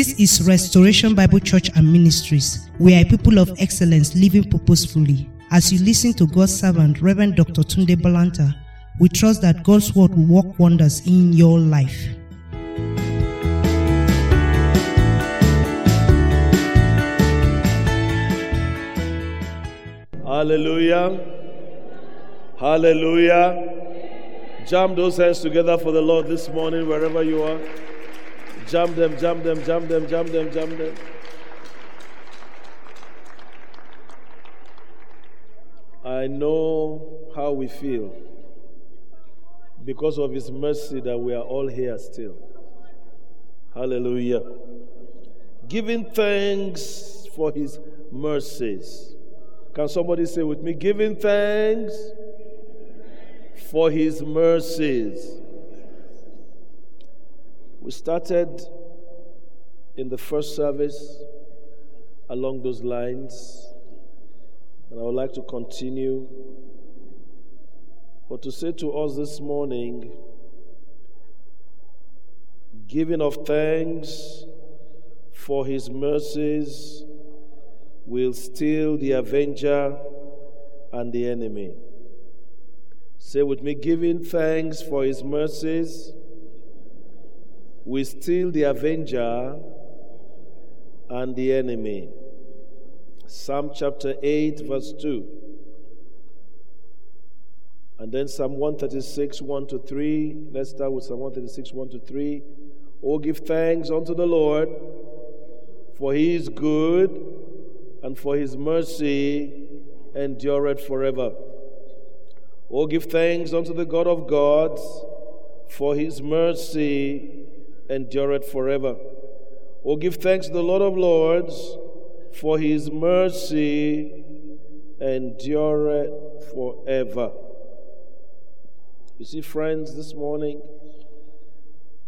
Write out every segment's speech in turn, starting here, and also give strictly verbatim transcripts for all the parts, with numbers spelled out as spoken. This is Restoration Bible Church and Ministries. We are a people of excellence living purposefully. As you listen to God's servant, Reverend Doctor Tunde Balanta, we trust that God's word will work wonders in your life. Hallelujah. Hallelujah. Jam those hands together for the Lord this morning, wherever you are. Jam them, jam them, jam them, jam them, jam them. I know how we feel because of His mercy that we are all here still. Hallelujah. Giving thanks for His mercies. Can somebody say with me, giving thanks for His mercies. We started in the first service along those lines, and I would like to continue. But to say to us this morning, giving of thanks for His mercies will steal the avenger and the enemy. Say with me, giving thanks for His mercies will steal the avenger and the enemy. Psalm chapter eight, verse two. And then Psalm one thirty-six, one to three. Let's start with Psalm one thirty-six, one to three. Oh, give thanks unto the Lord, for He is good, and for His mercy endureth forever. O give thanks unto the God of gods, for His mercy endureth forever. O give thanks to the Lord of lords, for His mercy endureth forever. You see, friends, this morning,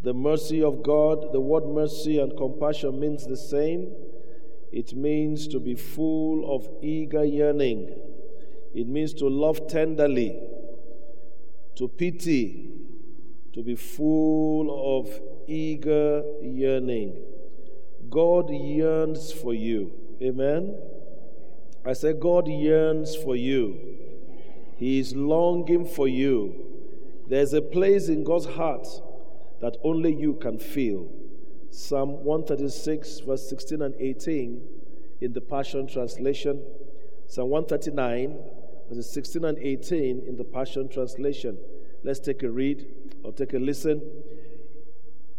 the mercy of God, the word mercy and compassion means the same. It means to be full of eager yearning. It means to love tenderly, to pity, to be full of eager yearning. God yearns for you. Amen? I say God yearns for you. He is longing for you. There's a place in God's heart that only you can feel. Psalm one thirty-six, verse sixteen and eighteen in the Passion Translation. Psalm one thirty-nine, verses sixteen and eighteen in the Passion Translation. Let's take a read or take a listen.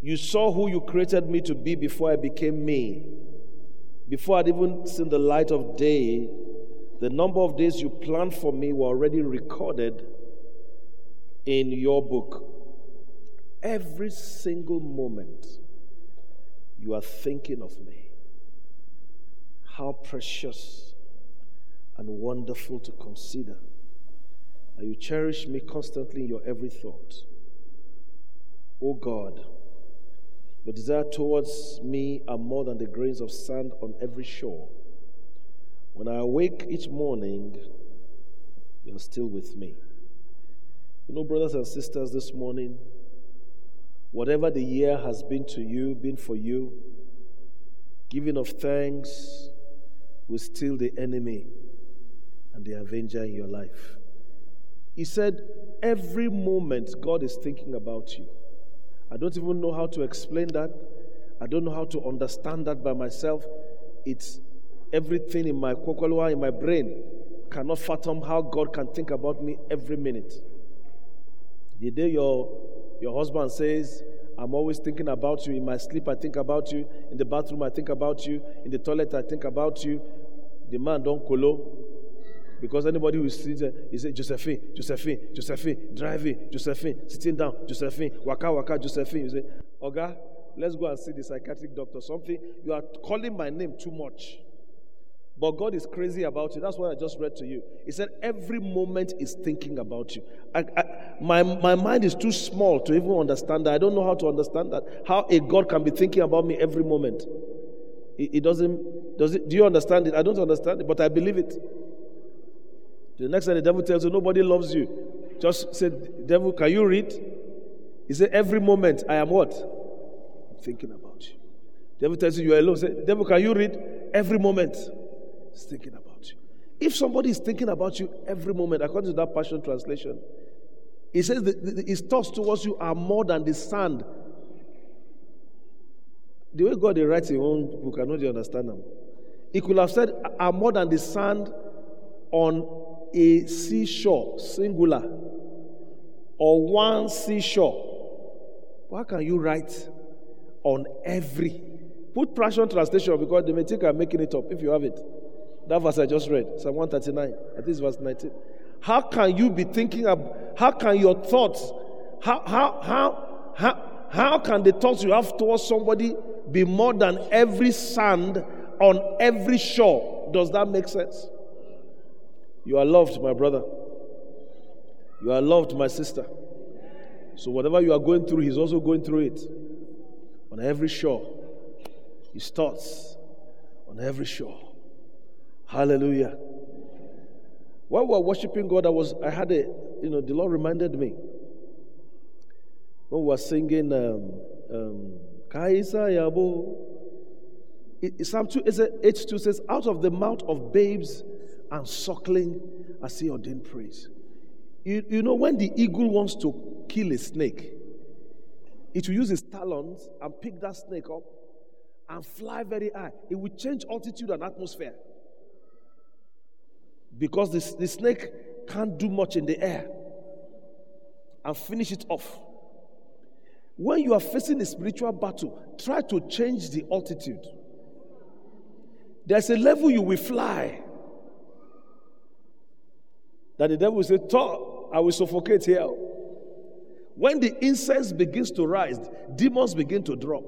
You saw who you created me to be before I became me. Before I'd even seen the light of day, the number of days you planned for me were already recorded in your book. Every single moment, you are thinking of me. How precious and wonderful to consider. And you cherish me constantly in your every thought. Oh God, your desire towards me are more than the grains of sand on every shore. When I awake each morning, you are still with me. You know, brothers and sisters, this morning, whatever the year has been to you, been for you, giving of thanks will steal the enemy and the avenger in your life. He said, every moment God is thinking about you. I don't even know how to explain that. I don't know how to understand that by myself. It's everything in my kokolwa, in my brain, cannot fathom how God can think about me every minute. The day your Your husband says, I'm always thinking about you. In my sleep, I think about you. In the bathroom, I think about you. In the toilet, I think about you. The man don't colo. Because anybody who sees it, he says, Josephine, Josephine, Josephine, driving, Josephine, sitting down, Josephine, waka waka, Josephine. You say, Oga, let's go and see the psychiatric doctor. Something, you are calling my name too much. But God is crazy about you. That's what I just read to you. He said, every moment is thinking about you. I, I, my, my mind is too small to even understand that. I don't know how to understand that. How a God can be thinking about me every moment. It, it doesn't, does it, do you understand it? I don't understand it, but I believe it. The next time the devil tells you, nobody loves you. Just say, devil, can you read? He said, every moment I am what? I'm thinking about you. Devil tells you you are alone. Say, devil, can you read? Every moment he's thinking about you. If somebody is thinking about you every moment, according to that Passion Translation, it says that his thoughts towards you are more than the sand. The way God writes his own book, I know you understand them. He could have said, are more than the sand on a seashore, singular, or one seashore. Why can you write on every? Put Passion Translation because they may think I'm making it up if you have it. That verse I just read, Psalm one thirty-nine, I think it's verse nineteen. How can you be thinking of, how can your thoughts, how, how, how, how, how can the thoughts you have towards somebody be more than every sand on every shore? Does that make sense? You are loved, my brother. You are loved, my sister. So whatever you are going through, he's also going through it. On every shore. His thoughts on every shore. Hallelujah. While we were worshiping God, I was, I had a, you know, the Lord reminded me. When we were singing um, um, Kaisa Yabo, Psalm two, H two says, out of the mouth of babes and suckling, I see ordained praise. You, you know, when the eagle wants to kill a snake, it will use its talons and pick that snake up and fly very high. It will change altitude and atmosphere because the, the snake can't do much in the air and finish it off. When you are facing a spiritual battle, try to change the altitude. There's a level you will fly that the devil will say, Tor, I will suffocate here. When the incense begins to rise, demons begin to drop.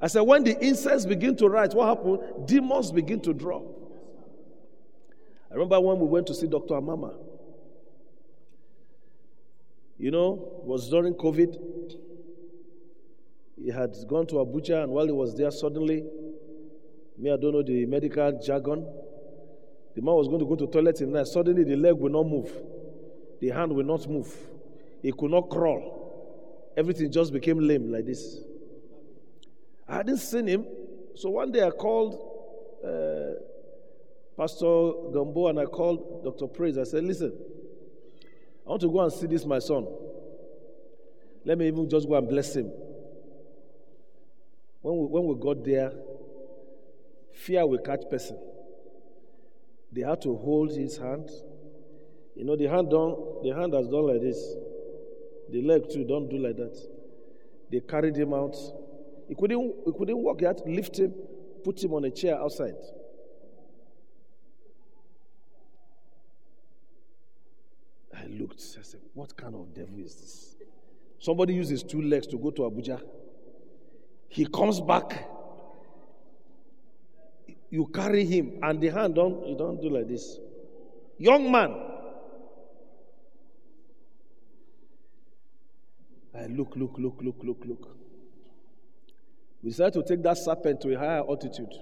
I said, when the incense begin to rise, what happened? Demons begin to drop. I remember when we went to see Doctor Amama. You know, it was during COVID. He had gone to Abuja, and while he was there, suddenly, me, I don't know the medical jargon, the man was going to go to the toilet in the night. Suddenly, the leg will not move. The hand will not move. He could not crawl. Everything just became lame like this. I hadn't seen him. So one day I called uh, Pastor Gambo, and I called Doctor Praise. I said, listen, I want to go and see this, my son. Let me even just go and bless him. When we, when we got there, fear will catch person. They had to hold his hand. You know, the hand done, the hand has done like this. The leg too, don't do like that. They carried him out. He couldn't, he couldn't walk. He had to lift him, put him on a chair outside. I looked, I said, what kind of devil is this? Somebody uses two legs to go to Abuja. He comes back. You carry him, and the hand, don't, you don't do like this. Young man. I look, look, look, look, look, look. We decided to take that serpent to a higher altitude.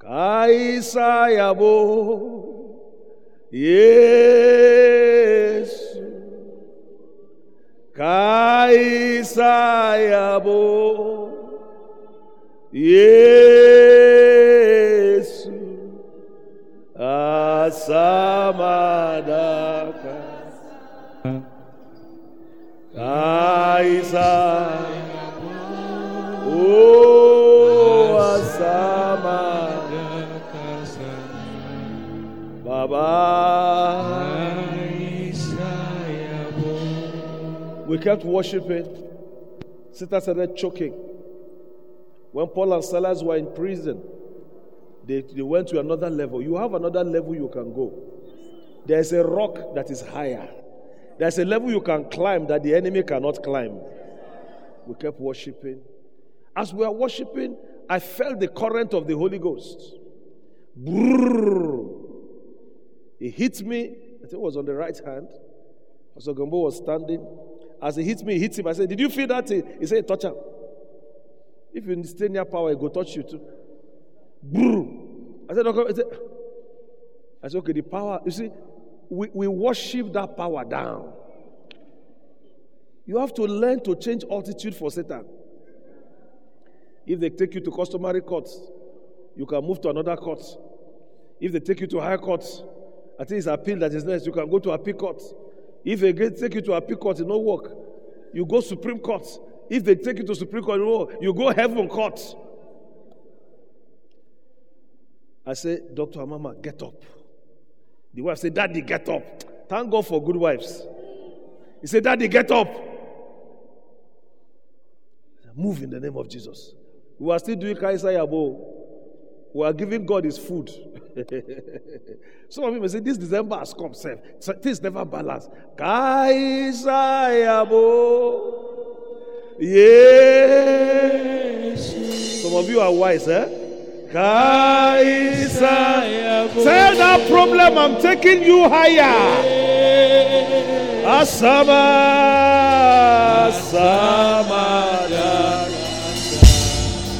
Kaisayabo. Yes, Kaisayabo. Yes, Asamadaka. Kaisayabo. Oh, Asamadaka. Baba. We kept worshiping. Satan started choking. When Paul and Silas were in prison, they, they went to another level. You have another level you can go. There is a rock that is higher. There is a level you can climb that the enemy cannot climb. We kept worshiping. As we are worshiping, I felt the current of the Holy Ghost. Brrr. It hit me. I think it was on the right hand. So Gambo was standing. As he hits me, he hits him. I said, did you feel that? He said, touch him. If you stay near power, it will touch you too. I said, okay. I said, okay, the power. You see, we, we worship that power down. You have to learn to change altitude for Satan. If they take you to customary courts, you can move to another court. If they take you to high courts, I think it's appeal that is next, you can go to appeal court. If they take you to appeal court, it don't work. You go Supreme Court. If they take you to Supreme Court, no, you go Heaven Court. I say, Doctor Amama, get up. The wife said, Daddy, get up. Thank God for good wives. He said, Daddy, get up. Move in the name of Jesus. We are still doing Kaisa Yabo. We are giving God his food. Some of you may say, this December has come, sir. Things never balance. Kaisa Yabo. Yes. Some of you are wise, eh? Kaisa, tell that problem I'm taking you higher. Asama, Asama,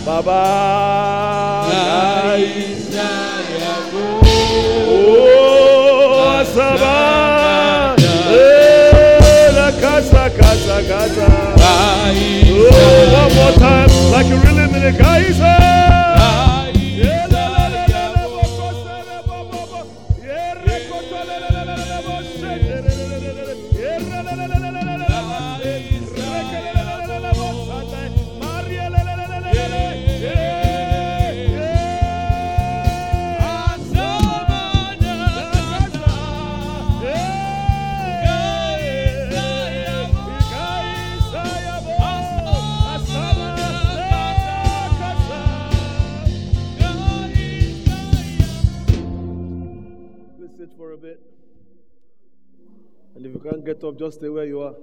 Baba, Kaisa, oh Asama, la casa, casa, casa. Oh, one more time, like you really mean it, Kaisa. And if you can't get up, just stay where you are.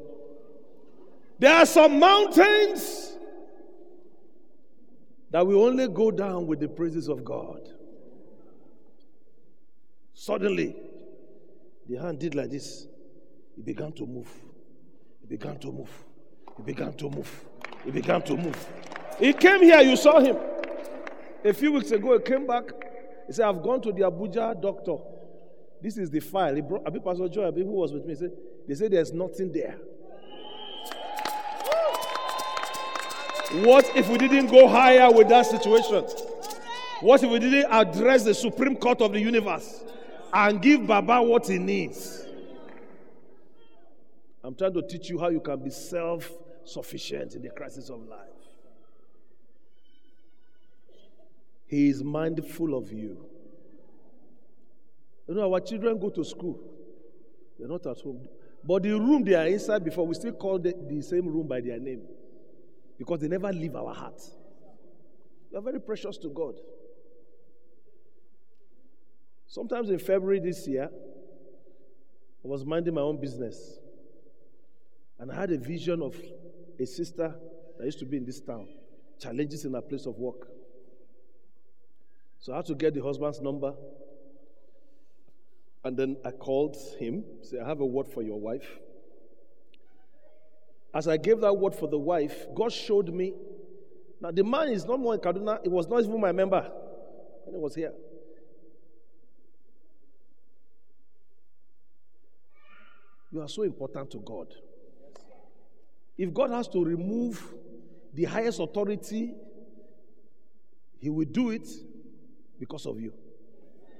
There are some mountains that will only go down with the praises of God. Suddenly, the hand did like this. It began to move. It began to move. It began to move. It began to move. He came here, you saw him. A few weeks ago, he came back. He said, I've gone to the Abuja doctor. This is the file. He brought, I mean, Pastor Joy, I mean, who was with me, said, they said there's nothing there. What if we didn't go higher with that situation? What if we didn't address the Supreme Court of the universe and give Baba what he needs? I'm trying to teach you how you can be self-sufficient in the crisis of life. He is mindful of you. You know, our children go to school. They're not at home. But the room they are inside before, we still call the, the same room by their name. Because they never leave our heart. They are very precious to God. Sometimes in February this year, I was minding my own business. And I had a vision of a sister that used to be in this town. Challenges in her place of work. So I had to get the husband's number. And then I called him, said, I have a word for your wife. As I gave that word for the wife, God showed me. Now, the man is no more in Kaduna. It was not even my member when he was here. You are so important to God. If God has to remove the highest authority, he will do it because of you.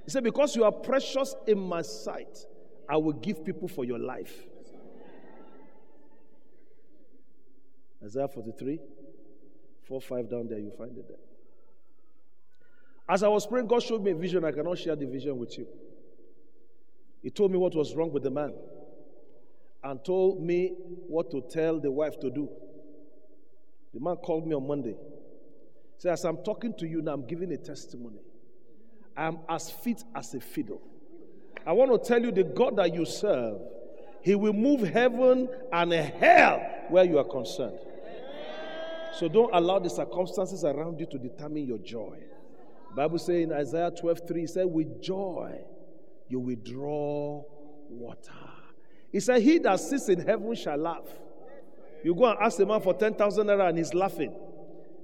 He said, because you are precious in my sight, I will give people for your life. Isaiah forty-three, four, five down there, you find it there. As I was praying, God showed me a vision. I cannot share the vision with you. He told me what was wrong with the man and told me what to tell the wife to do. The man called me on Monday. He said, as I'm talking to you now, I'm giving a testimony. I'm as fit as a fiddle. I want to tell you the God that you serve, he will move heaven and hell where you are concerned. So don't allow the circumstances around you to determine your joy. The Bible says in Isaiah twelve three, he said, with joy you will draw water. He said, he that sits in heaven shall laugh. You go and ask a man for ten thousand naira and he's laughing.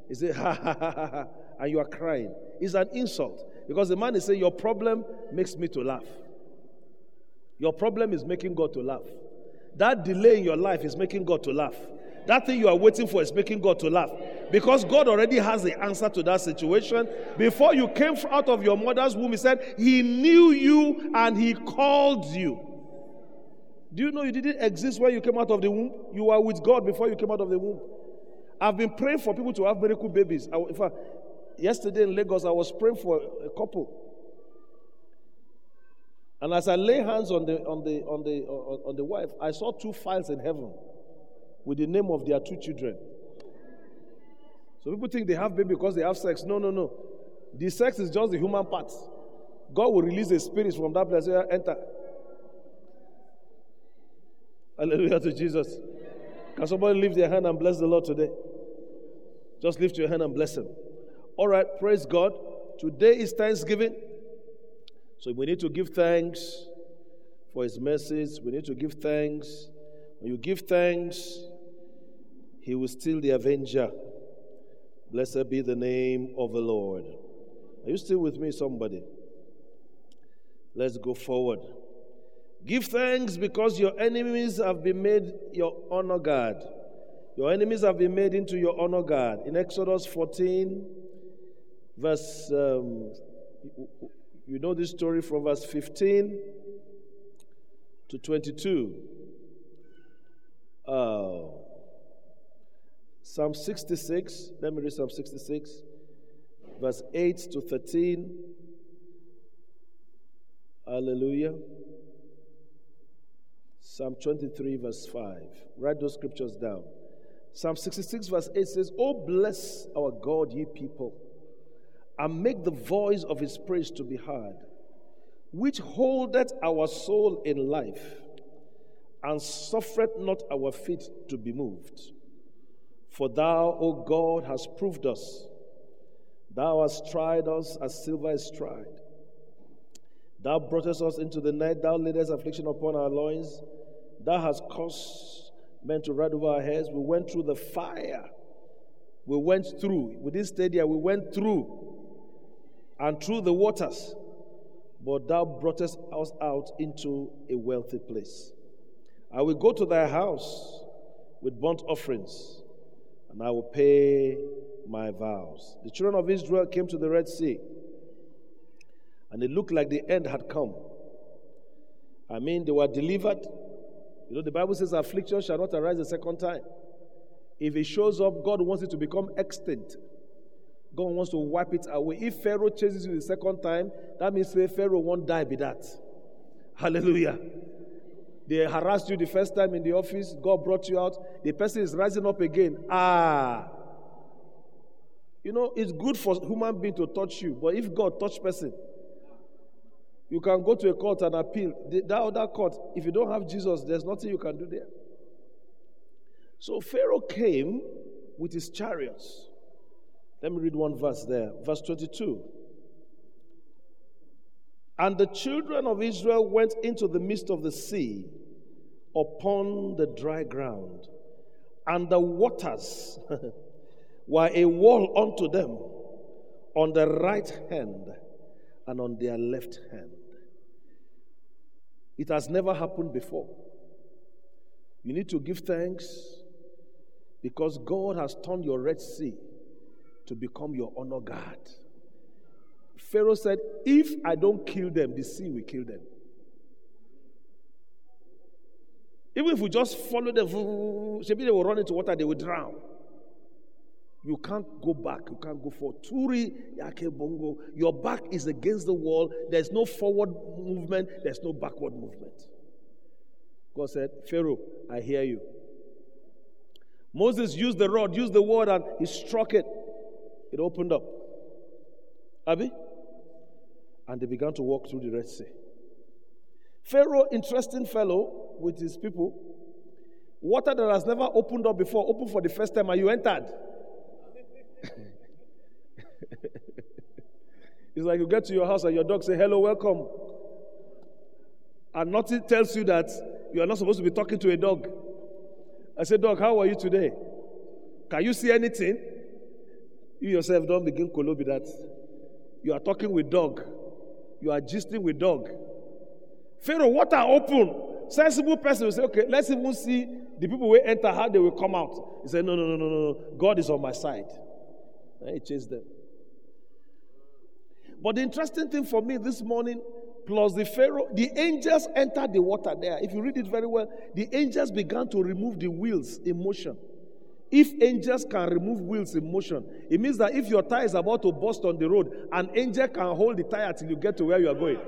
He said, ha, ha, ha, ha, ha, and you are crying. It's an insult. Because the man is saying, your problem makes me to laugh. Your problem is making God to laugh. That delay in your life is making God to laugh. That thing you are waiting for is making God to laugh. Because God already has the answer to that situation. Before you came out of your mother's womb, He said, He knew you and He called you. Do you know you didn't exist when you came out of the womb? You were with God before you came out of the womb. I've been praying for people to have miracle babies. I, in fact, yesterday in Lagos, I was praying for a couple. And as I lay hands on the on the on the on the wife, I saw two files in heaven with the name of their two children. So people think they have baby because they have sex. No, no, no. The sex is just the human part. God will release the spirits from that place. Enter. Hallelujah to Jesus. Can somebody lift their hand and bless the Lord today? Just lift your hand and bless Him. All right, praise God. Today is Thanksgiving. So we need to give thanks for His message. We need to give thanks. When you give thanks, He will still the avenger. Blessed be the name of the Lord. Are you still with me, somebody? Let's go forward. Give thanks because your enemies have been made your honor guard. Your enemies have been made into your honor guard. In Exodus fourteen, verse... Um, You know this story from verse fifteen to twenty-two. Uh, Psalm sixty-six, let me read Psalm sixty-six, verse eight to thirteen. Hallelujah. Psalm twenty-three, verse five. Write those scriptures down. Psalm sixty-six, verse eight says, "Oh, bless our God, ye people, and make the voice of His praise to be heard, which holdeth our soul in life, and suffereth not our feet to be moved. For Thou, O God, hast proved us. Thou hast tried us as silver is tried. Thou broughtest us into the night. Thou laidest affliction upon our loins. Thou hast caused men to ride over our heads. We went through the fire. We went through. We didn't stay there. We went through. And through the waters, but Thou broughtest us out into a wealthy place. I will go to Thy house with burnt offerings, and I will pay my vows." The children of Israel came to the Red Sea, and it looked like the end had come. I mean, they were delivered. You know, the Bible says affliction shall not arise a second time. If it shows up, God wants it to become extinct. God wants to wipe it away. If Pharaoh chases you the second time, that means Pharaoh won't die by that. Hallelujah. They harassed you the first time in the office. God brought you out. The person is rising up again. Ah. You know, it's good for human being to touch you, but if God touch person, you can go to a court and appeal. The, that other court, if you don't have Jesus, there's nothing you can do there. So Pharaoh came with his chariots. Let me read one verse there. Verse twenty-two. "And the children of Israel went into the midst of the sea upon the dry ground, and the waters were a wall unto them on the right hand and on their left hand." It has never happened before. You need to give thanks because God has turned your Red Sea to become your honor guard. Pharaoh said, "If I don't kill them, the sea will kill them. Even if we just follow them, they will run into water, they will drown. You can't go back, you can't go forward. Turi yake bongo. Your back is against the wall. There's no forward movement, there's no backward movement." God said, "Pharaoh, I hear you." Moses used the rod, used the word, and he struck it. It opened up. Abi? And they began to walk through the Red Sea. Pharaoh, interesting fellow with his people. Water that has never opened up before, opened for the first time, and you entered. It's like you get to your house and your dog says, "Hello, welcome." And nothing tells you that you are not supposed to be talking to a dog. I said, "Dog, how are you today? Can you see anything?" You yourself don't begin kolobi that. You are talking with dog. You are gisting with dog. "Pharaoh, water open." sensible person will say, okay, let's even see the people who enter, how they will come out. He said, no, no, no, no, no, God is on my side. And he chased them. But the interesting thing for me this morning, plus the Pharaoh, the angels entered the water there. If you read it very well, the angels began to remove the wheels in motion. If angels can remove wheels in motion, it means that if your tire is about to burst on the road, an angel can hold the tire till you get to where you are going.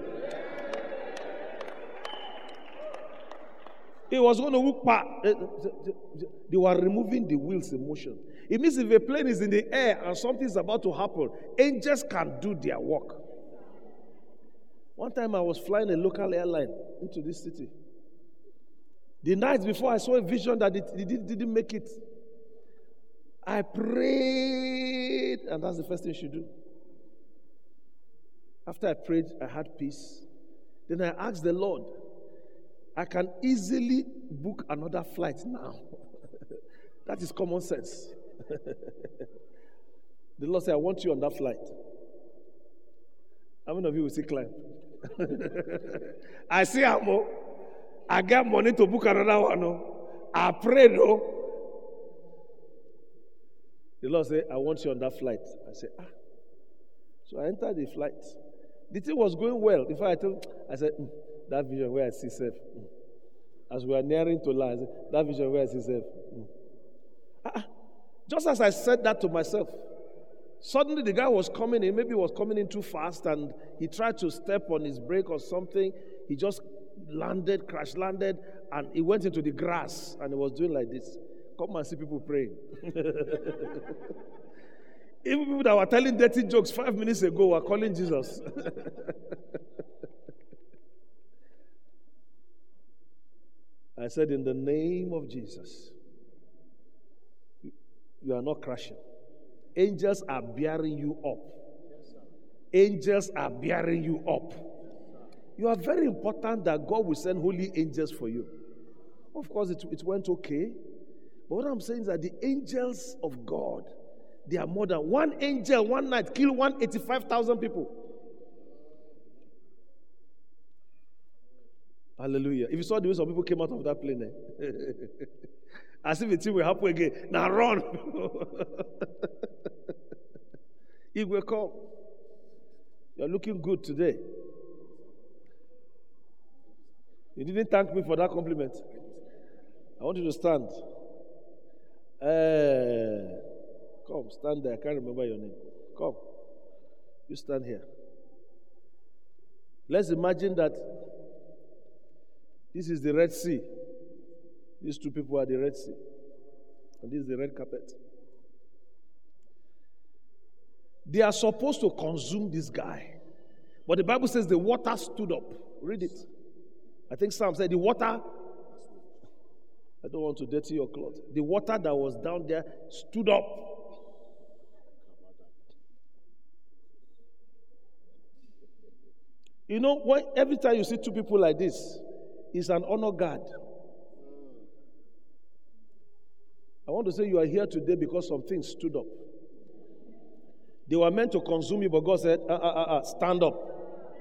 It was going to look back. They were removing the wheels in motion. It means if a plane is in the air and something is about to happen, angels can do their work. One time I was flying a local airline into this city. The night before, I saw a vision that it, it didn't make it. I prayed, and that's the first thing you should do. After I prayed, I had peace. Then I asked the Lord, I can easily book another flight now. That is common sense. The Lord said, I want you on that flight. How many of you will see climb? I see Amo. I get money to book another one. No. I pray though. The Lord said, I want you on that flight. I said, ah. So I entered the flight. The thing was going well. In fact, I told I said, mm, that vision where I see self. Mm. As we are nearing to land, I said, that vision where I see self. Mm. Ah, just as I said that to myself, suddenly the guy was coming in. Maybe he was coming in too fast and he tried to step on his brake or something. He just landed, crash landed, and he went into the grass and he was doing like this. Come and see people praying. Even people that were telling dirty jokes five minutes ago were calling Jesus. I said, in the name of Jesus, you are not crashing. Angels are bearing you up. Angels are bearing you up. You are very important that God will send holy angels for you. Of course, it, it went okay. But what I'm saying is that the angels of God, they are more than one angel one night killed one hundred eighty-five thousand people. Hallelujah. If you saw the way some people came out of that plane, eh? As if the thing will happen again. Now run. It will come. You're looking good today. You didn't thank me for that compliment. I want you to stand. Uh, come, stand there. I can't remember your name. Come. You stand here. Let's imagine that this is the Red Sea. These two people are the Red Sea. And this is the red carpet. They are supposed to consume this guy. But the Bible says the water stood up. Read it. I think Psalm said the water... I don't want to dirty your clothes. The water that was down there stood up. You know, when, every time you see two people like this, it's an honor guard. I want to say you are here today because some things stood up. They were meant to consume you, but God said, uh, uh, uh, uh, stand up.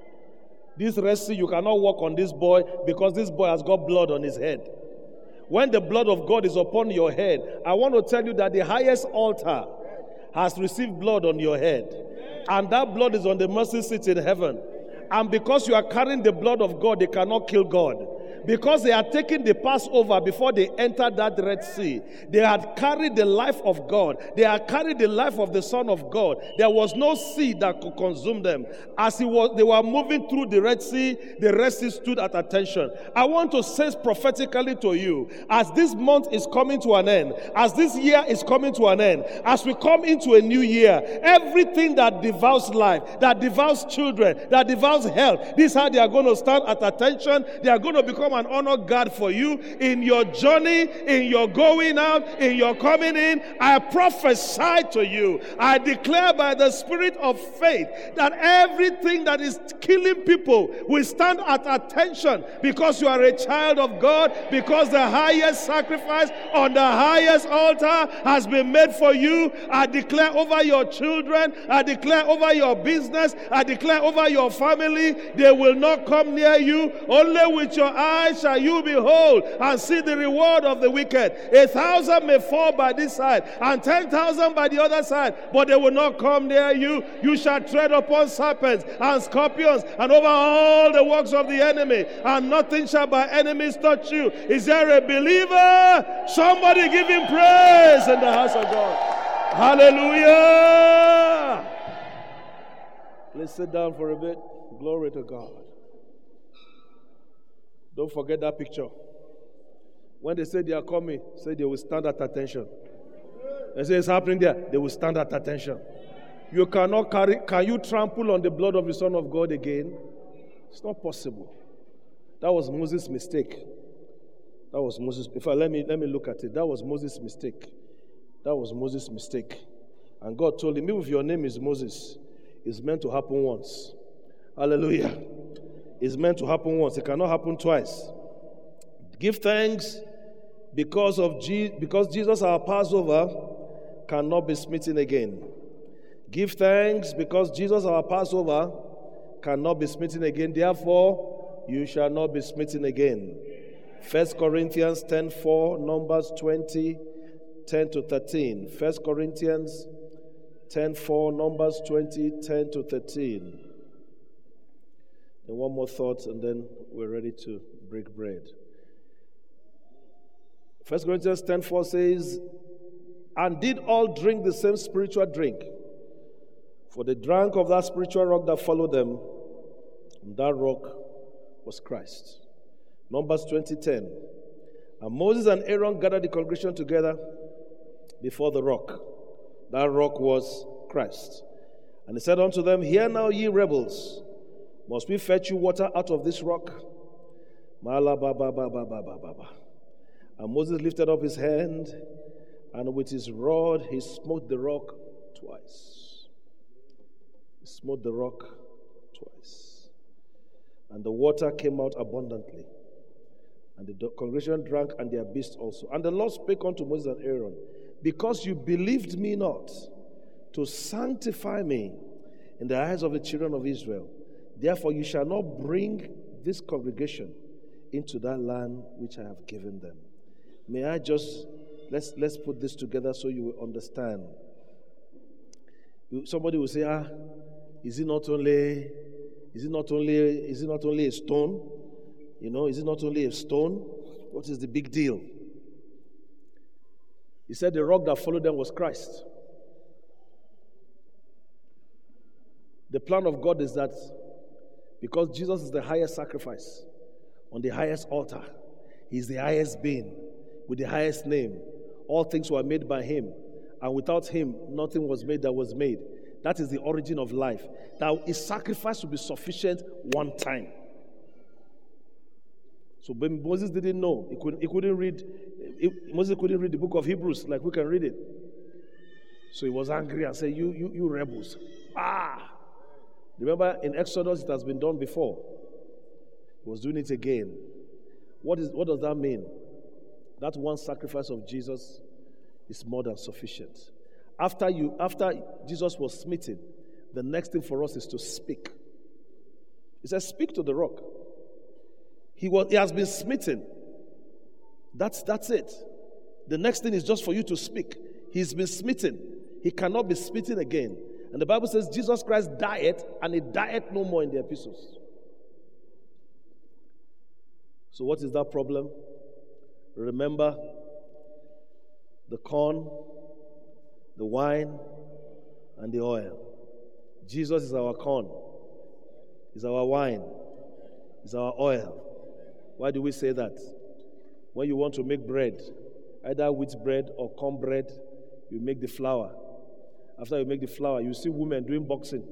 This rest, you cannot walk on this boy because this boy has got blood on his head. When the blood of God is upon your head, I want to tell you that the highest altar has received blood on your head. And that blood is on the mercy seat in heaven. And because you are carrying the blood of God, they cannot kill God. Because they had taken the Passover before they entered that Red Sea. They had carried the life of God. They had carried the life of the Son of God. There was no sea that could consume them. As it was, they were moving through the Red Sea, the Red Sea stood at attention. I want to say prophetically to you, as this month is coming to an end, as this year is coming to an end, as we come into a new year, everything that devours life, that devours children, that devours health, this is how they are going to stand at attention. They are going to become and honor God for you in your journey, in your going out, in your coming in. I prophesy to you, I declare by the spirit of faith that everything that is killing people will stand at attention because you are a child of God, because the highest sacrifice on the highest altar has been made for you. I declare over your children, I declare over your business, I declare over your family, they will not come near you. Only with your eyes why shall you behold and see the reward of the wicked? A thousand may fall by this side, and ten thousand by the other side, but they will not come near you. You shall tread upon serpents and scorpions, and over all the works of the enemy, and nothing shall by enemies touch you. Is there a believer? Somebody give him praise in the house of God. Hallelujah! Let's sit down for a bit. Glory to God. Don't forget that picture. When they say they are coming, say they will stand at attention. They say it's happening there. They will stand at attention. You cannot carry, can you trample on the blood of the Son of God again? It's not possible. That was Moses' mistake. That was Moses. If I let me let me look at it. That was Moses' mistake. That was Moses' mistake. And God told him, if your name is Moses, it's meant to happen once. Hallelujah. It's meant to happen once. It cannot happen twice. Give thanks because of Je- because Jesus, our Passover, cannot be smitten again. Give thanks because Jesus, our Passover, cannot be smitten again. Therefore, you shall not be smitten again. First Corinthians ten four, Numbers twenty, ten to thirteen. First Corinthians ten four, Numbers twenty, ten to thirteen. And one more thought, and then we're ready to break bread. First Corinthians ten four says, and did all drink the same spiritual drink, for they drank of that spiritual rock that followed them, and that rock was Christ. Numbers twenty ten. And Moses and Aaron gathered the congregation together before the rock. That rock was Christ. And he said unto them, hear now, ye rebels, must we fetch you water out of this rock? And Moses lifted up his hand, and with his rod he smote the rock twice. He smote the rock twice. And the water came out abundantly. And the congregation drank, and their beasts also. And the Lord spake unto Moses and Aaron, because you believed me not, to sanctify me in the eyes of the children of Israel, therefore you shall not bring this congregation into that land which I have given them. May I just, let's let's put this together so you will understand. Somebody will say, ah, is it not only, is it not only, is it not only a stone? You know, is it not only a stone? What is the big deal? He said the rock that followed them was Christ. The plan of God is that because Jesus is the highest sacrifice on the highest altar, he is the highest being with the highest name. All things were made by him, and without him, nothing was made that was made. That is the origin of life. That his sacrifice will be sufficient one time. So Moses didn't know. He couldn't, he couldn't read. He, Moses couldn't read the book of Hebrews like we can read it. So he was angry and said, "You, you, you rebels! Ah! Remember in Exodus it has been done before. He was doing it again. What is? What does that mean? That one sacrifice of Jesus is more than sufficient. After you, after Jesus was smitten, the next thing for us is to speak. He says, "Speak to the rock." He was. He has been smitten. That's that's it. The next thing is just for you to speak. He's been smitten. He cannot be smitten again. And the Bible says Jesus Christ died, and he died no more in the epistles. So what is that problem? Remember the corn, the wine, and the oil. Jesus is our corn. He's our wine. He's our oil. Why do we say that? When you want to make bread, either wheat bread or cornbread, you make the flour. After you make the flour, you see women doing boxing.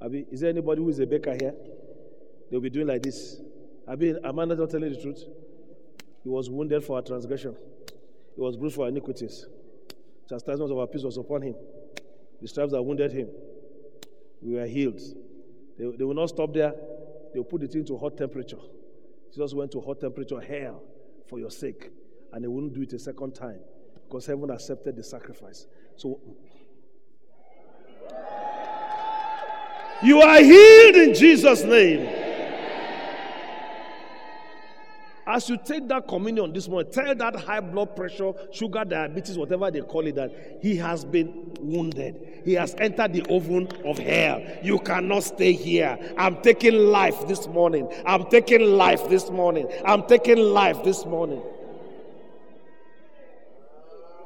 Abi, is there anybody who is a baker here? They'll be doing like this. Abi, am I not telling the truth? He was wounded for our transgression. He was bruised for our iniquities. Chastisement of our peace was upon him. The stripes that wounded him, we were healed. They, they will not stop there. They'll put it into hot temperature. Jesus went to hot temperature hell for your sake, and he wouldn't do it a second time because heaven accepted the sacrifice. So you are healed in Jesus' name. As you take that communion this morning, tell that high blood pressure, sugar, diabetes, whatever they call it, that he has been wounded. He has entered the oven of hell. You cannot stay here. I'm taking life this morning. I'm taking life this morning. I'm taking life this morning.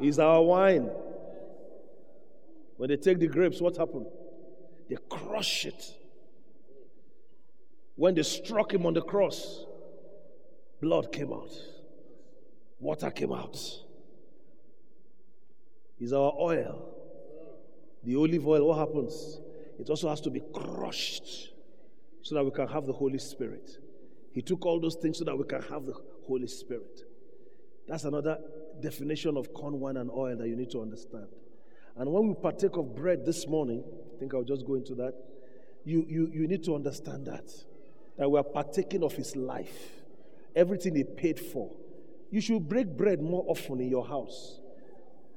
Is our wine. When they take the grapes, what happened? They crush it. When they struck him on the cross, blood came out. Water came out. Is our oil. The olive oil, what happens? It also has to be crushed so that we can have the Holy Spirit. He took all those things so that we can have the Holy Spirit. That's another definition of corn, wine, and oil that you need to understand. And when we partake of bread this morning, I think I'll just go into that. You, you, you need to understand that. That we are partaking of his life. Everything he paid for. You should break bread more often in your house.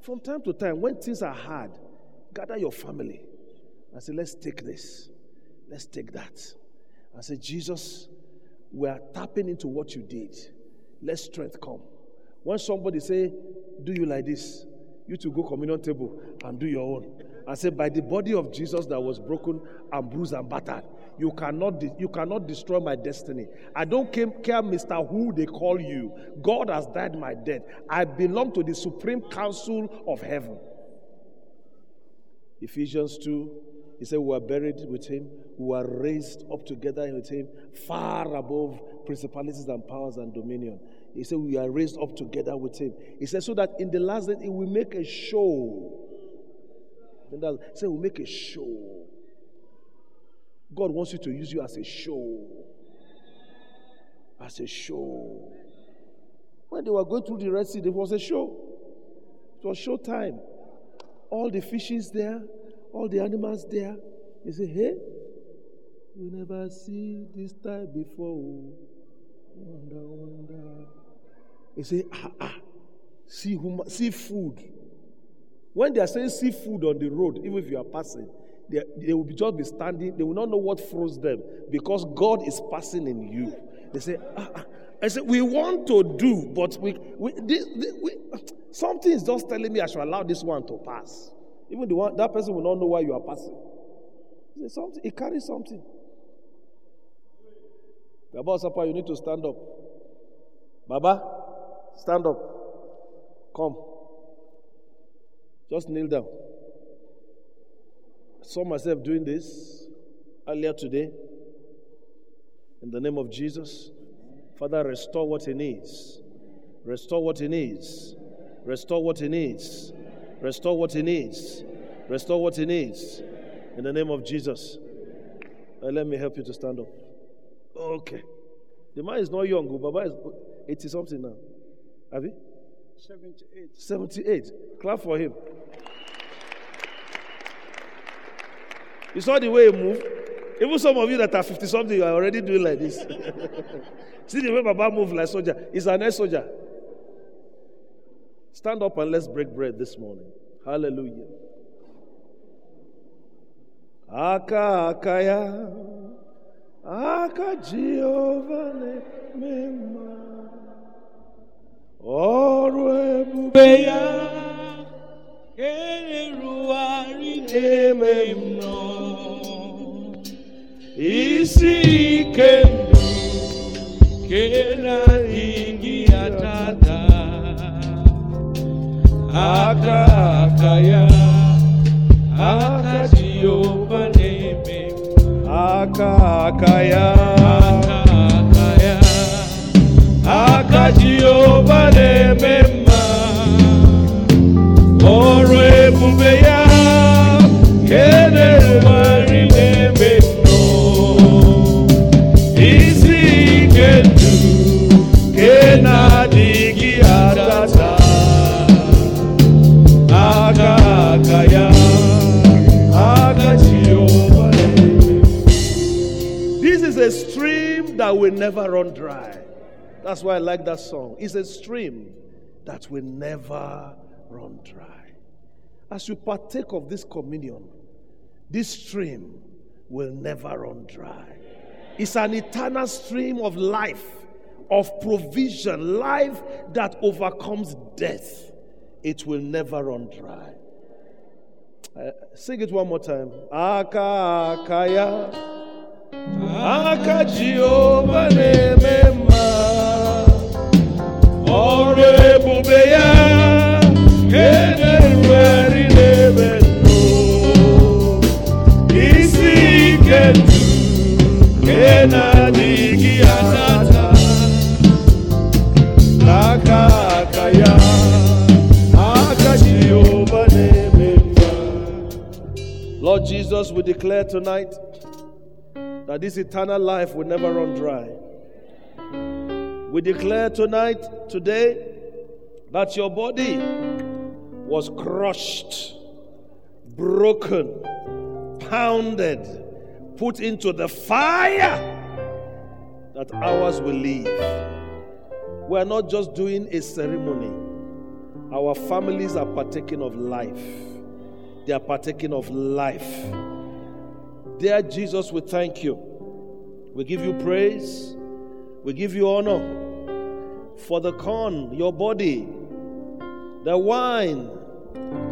From time to time, when things are hard, gather your family and say, let's take this. Let's take that. And say, Jesus, we are tapping into what you did. Let strength come. When somebody say, do you like this? You to go communion table and do your own. And say, by the body of Jesus that was broken and bruised and battered, you cannot de- you cannot destroy my destiny. I don't care, Mister Who they call you. God has died my death. I belong to the Supreme Council of Heaven. Ephesians two, he said, we were buried with him. We were raised up together with him, far above principalities and powers and dominion. He said, we are raised up together with him. He said, so that in the last day, he will make a show. He said, we'll make a show. God wants you to use you as a show. As a show. When they were going through the Red Sea, there was a show. It was show time. All the fishes there, all the animals there. He said, hey, we never see this time before. Wonder, wonder. He said, ah, ah, see, huma, see food. When they are saying seafood on the road, even if you are passing, they, they will just be standing. They will not know what froze them because God is passing in you. They say, ah, ah. I say, we want to do, but we, we, this, this, we, something is just telling me I should allow this one to pass. Even the one that person will not know why you are passing. Say, something, it carries something. Baba Sapa, you need to stand up. Baba, stand up. Come. Just kneel down. I saw myself doing this earlier today. In the name of Jesus, Father, restore what he needs. Restore what he needs. Restore what he needs. Restore what he needs. Restore what he needs. In the name of Jesus. And let me help you to stand up. Okay. The man is not young. Baba is eighty something now. Have you? seventy-eight. seventy-eight. Clap for him. You saw the way he moved? Even some of you that are fifty-something, you are already doing like this. See the way Baba moved like soldier. He's an ex-soldier. Stand up and let's break bread this morning. Hallelujah. Aka akaya, aka Jehovah mema. Ọrụ ebube ya erugharị na-eme m nọ isi ike ndụ nke na-adịghị gị atata aka aka ya aka Jehova na-eme m aka aka ya aka aka ya aka Jehova na-eme mma ọrụ ebube ya nke na-erugharị na-eme nnọọ isi ike ndụ nke na-adịghị adata aka aka ya aka Jehova na-eme. This is a stream that will never run dry. That's why I like that song. It's a stream that will never run dry. As you partake of this communion, this stream will never run dry. It's an eternal stream of life, of provision, life that overcomes death. It will never run dry. Uh, sing it one more time. Aka akaya, aka Jehovah nemema, ore bubeya, kenenweri nebeno, isi ketu, kenadigi atata, aka akaya. Lord Jesus, we declare tonight that this eternal life will never run dry. We declare tonight, today, that your body was crushed, broken, pounded, put into the fire, that ours will live. We are not just doing a ceremony. Our families are partaking of life. They are partaking of life. Dear Jesus, we thank you. We give you praise. We give you honor for the corn, your body, the wine,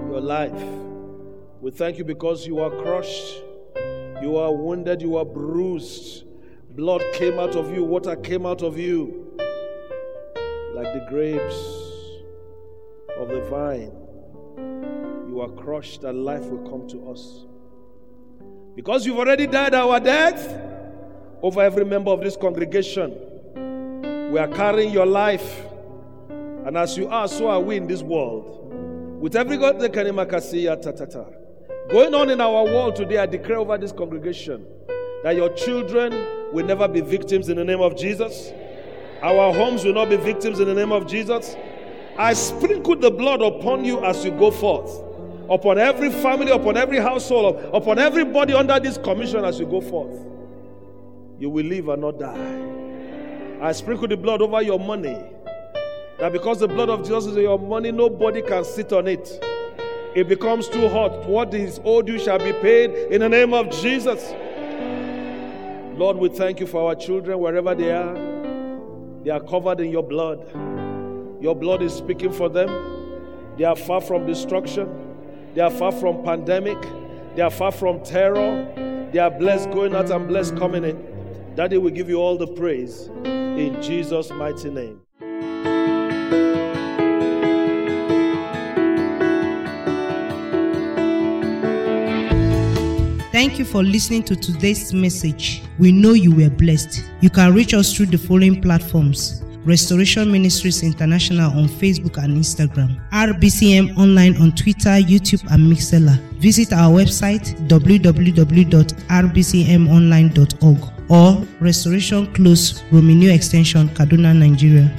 your life. We thank you because you are crushed. You are wounded. You are bruised. Blood came out of you. Water came out of you. Like the grapes of the vine. You are crushed, and life will come to us. Because you've already died our death over every member of this congregation. We are carrying your life. And as you are, so are we in this world. With every God that can going on in our world today, I declare over this congregation that your children will never be victims in the name of Jesus. Our homes will not be victims in the name of Jesus. I sprinkle the blood upon you as you go forth. Upon every family, upon every household, upon everybody under this commission as you go forth. You will live and not die. I sprinkle the blood over your money. That because the blood of Jesus is your money, nobody can sit on it. It becomes too hot. What is owed you shall be paid in the name of Jesus. Lord, we thank you for our children wherever they are. They are covered in your blood. Your blood is speaking for them. They are far from destruction. They are far from pandemic. They are far from terror. They are blessed going out and blessed coming in. Daddy, we give you all the praise in Jesus' mighty name. Thank you for listening to today's message. We know you were blessed. You can reach us through the following platforms. Restoration Ministries International on Facebook and Instagram. R B C M Online on Twitter, YouTube, and Mixella. Visit our website w w w dot r b c m online dot org or Restoration Close, Romino Extension, Kaduna, Nigeria.